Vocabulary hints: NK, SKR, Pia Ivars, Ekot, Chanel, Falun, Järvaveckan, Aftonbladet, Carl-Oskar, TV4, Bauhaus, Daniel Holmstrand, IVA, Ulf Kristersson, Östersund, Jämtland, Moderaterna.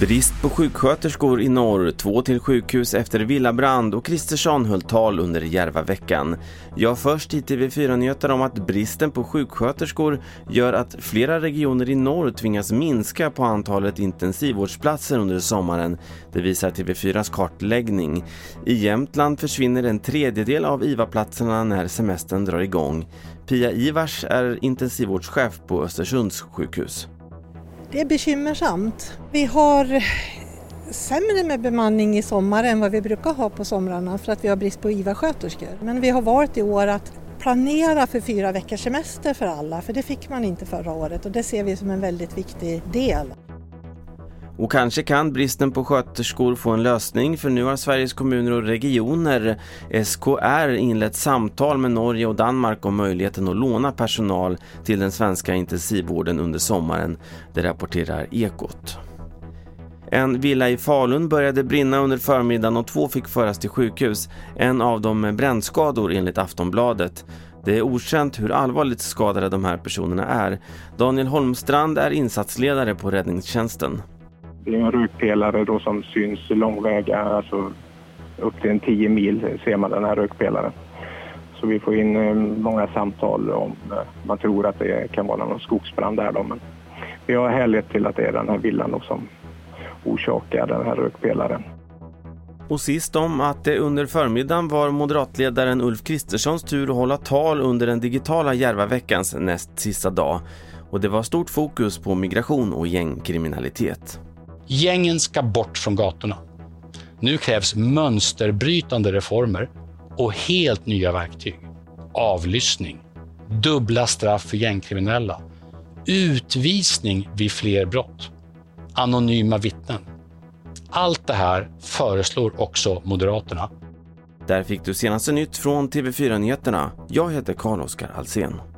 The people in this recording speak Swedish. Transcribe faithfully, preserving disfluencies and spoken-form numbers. Brist på sjuksköterskor i norr, två till sjukhus efter villabrand och Kristersson höll tal under Järvaveckan. Jag först i T V fyra nyheter om att bristen på sjuksköterskor gör att flera regioner i norr tvingas minska på antalet intensivvårdsplatser under sommaren. Det visar T V fyras kartläggning. I Jämtland försvinner en tredjedel av I V A-platserna när semestern drar igång. Pia Ivars är intensivvårdschef på Östersunds sjukhus. Det är bekymmersamt. Vi har sämre med bemanning i sommar än vad vi brukar ha på somrarna för att vi har brist på I V A-sköterskor. Men vi har varit i år att planera för fyra veckors semester för alla, för det fick man inte förra året och det ser vi som en väldigt viktig del. Och kanske kan bristen på sköterskor få en lösning, för nu har Sveriges kommuner och regioner, S K R, inlett samtal med Norge och Danmark om möjligheten att låna personal till den svenska intensivvården under sommaren. Det rapporterar Ekot. En villa i Falun började brinna under förmiddagen och två fick föras till sjukhus. En av dem med brännskador enligt Aftonbladet. Det är okänt hur allvarligt skadade de här personerna är. Daniel Holmstrand är insatsledare på räddningstjänsten. Det är en rökpelare då som syns långväga, alltså upp till en tio mil ser man den här rökpelaren. Så vi får in många samtal om, man tror att det kan vara någon skogsbrand där då, men vi har härligt till att det är den här villan då som orsakar den här rökpelaren. Och sist om att det under förmiddagen var moderatledaren Ulf Kristerssons tur att hålla tal under den digitala Järvaveckans näst sista dag. Och det var stort fokus på migration och gängkriminalitet. Gängen ska bort från gatorna. Nu krävs mönsterbrytande reformer och helt nya verktyg. Avlyssning, dubbla straff för gängkriminella, utvisning vid fler brott, anonyma vittnen. Allt det här föreslår också Moderaterna. Där fick du senaste nytt från T V fyra-nyheterna. Jag heter Carl-Oskar Alsen.